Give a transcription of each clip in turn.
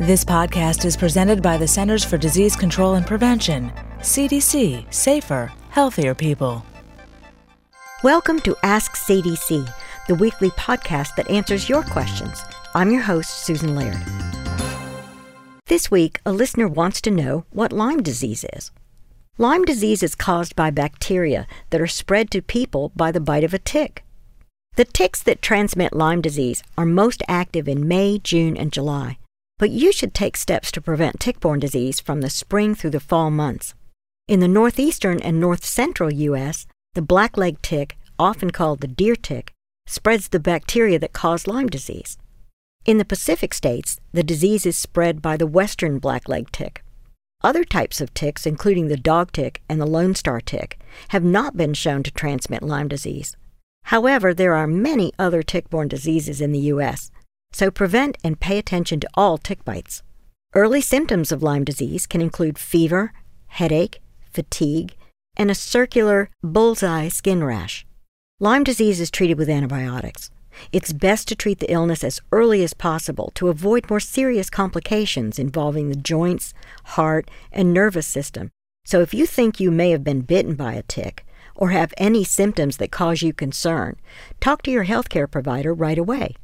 This podcast is presented by the Centers for Disease Control and Prevention, CDC, safer, healthier people. Welcome to Ask CDC, the weekly podcast that answers your questions. I'm your host, Susan Laird. This week, a listener wants to know what Lyme disease is. Lyme disease is caused by bacteria that are spread to people by the bite of a tick. The ticks that transmit Lyme disease are most active in May, June, and July, but you should take steps to prevent tick-borne disease from the spring through the fall months. In the northeastern and north-central U.S., the blackleg tick, often called the deer tick, spreads the bacteria that cause Lyme disease. In the Pacific states, the disease is spread by the western blackleg tick. Other types of ticks, including the dog tick and the Lone Star tick, have not been shown to transmit Lyme disease. However, there are many other tick-borne diseases in the U.S., so prevent and pay attention to all tick bites. Early symptoms of Lyme disease can include fever, headache, fatigue, and a circular bullseye skin rash. Lyme disease is treated with antibiotics. It's best to treat the illness as early as possible to avoid more serious complications involving the joints, heart, and nervous system. So if you think you may have been bitten by a tick or have any symptoms that cause you concern, talk to your healthcare provider right away.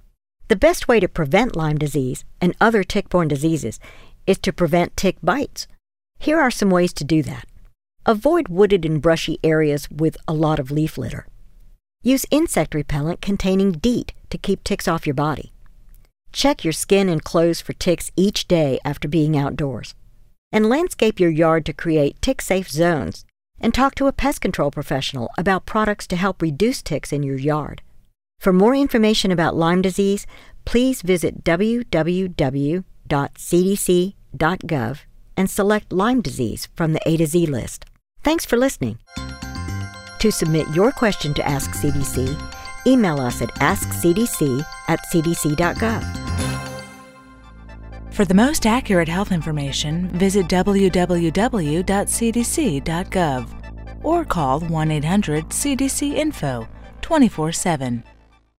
The best way to prevent Lyme disease and other tick-borne diseases is to prevent tick bites. Here are some ways to do that. Avoid wooded and brushy areas with a lot of leaf litter. Use insect repellent containing DEET to keep ticks off your body. Check your skin and clothes for ticks each day after being outdoors. And landscape your yard to create tick-safe zones, and talk to a pest control professional about products to help reduce ticks in your yard. For more information about Lyme disease, please visit www.cdc.gov and select Lyme disease from the A to Z list. Thanks for listening. To submit your question to Ask CDC, email us at askcdc@cdc.gov. For the most accurate health information, visit www.cdc.gov or call 1-800-CDC-INFO 24/7.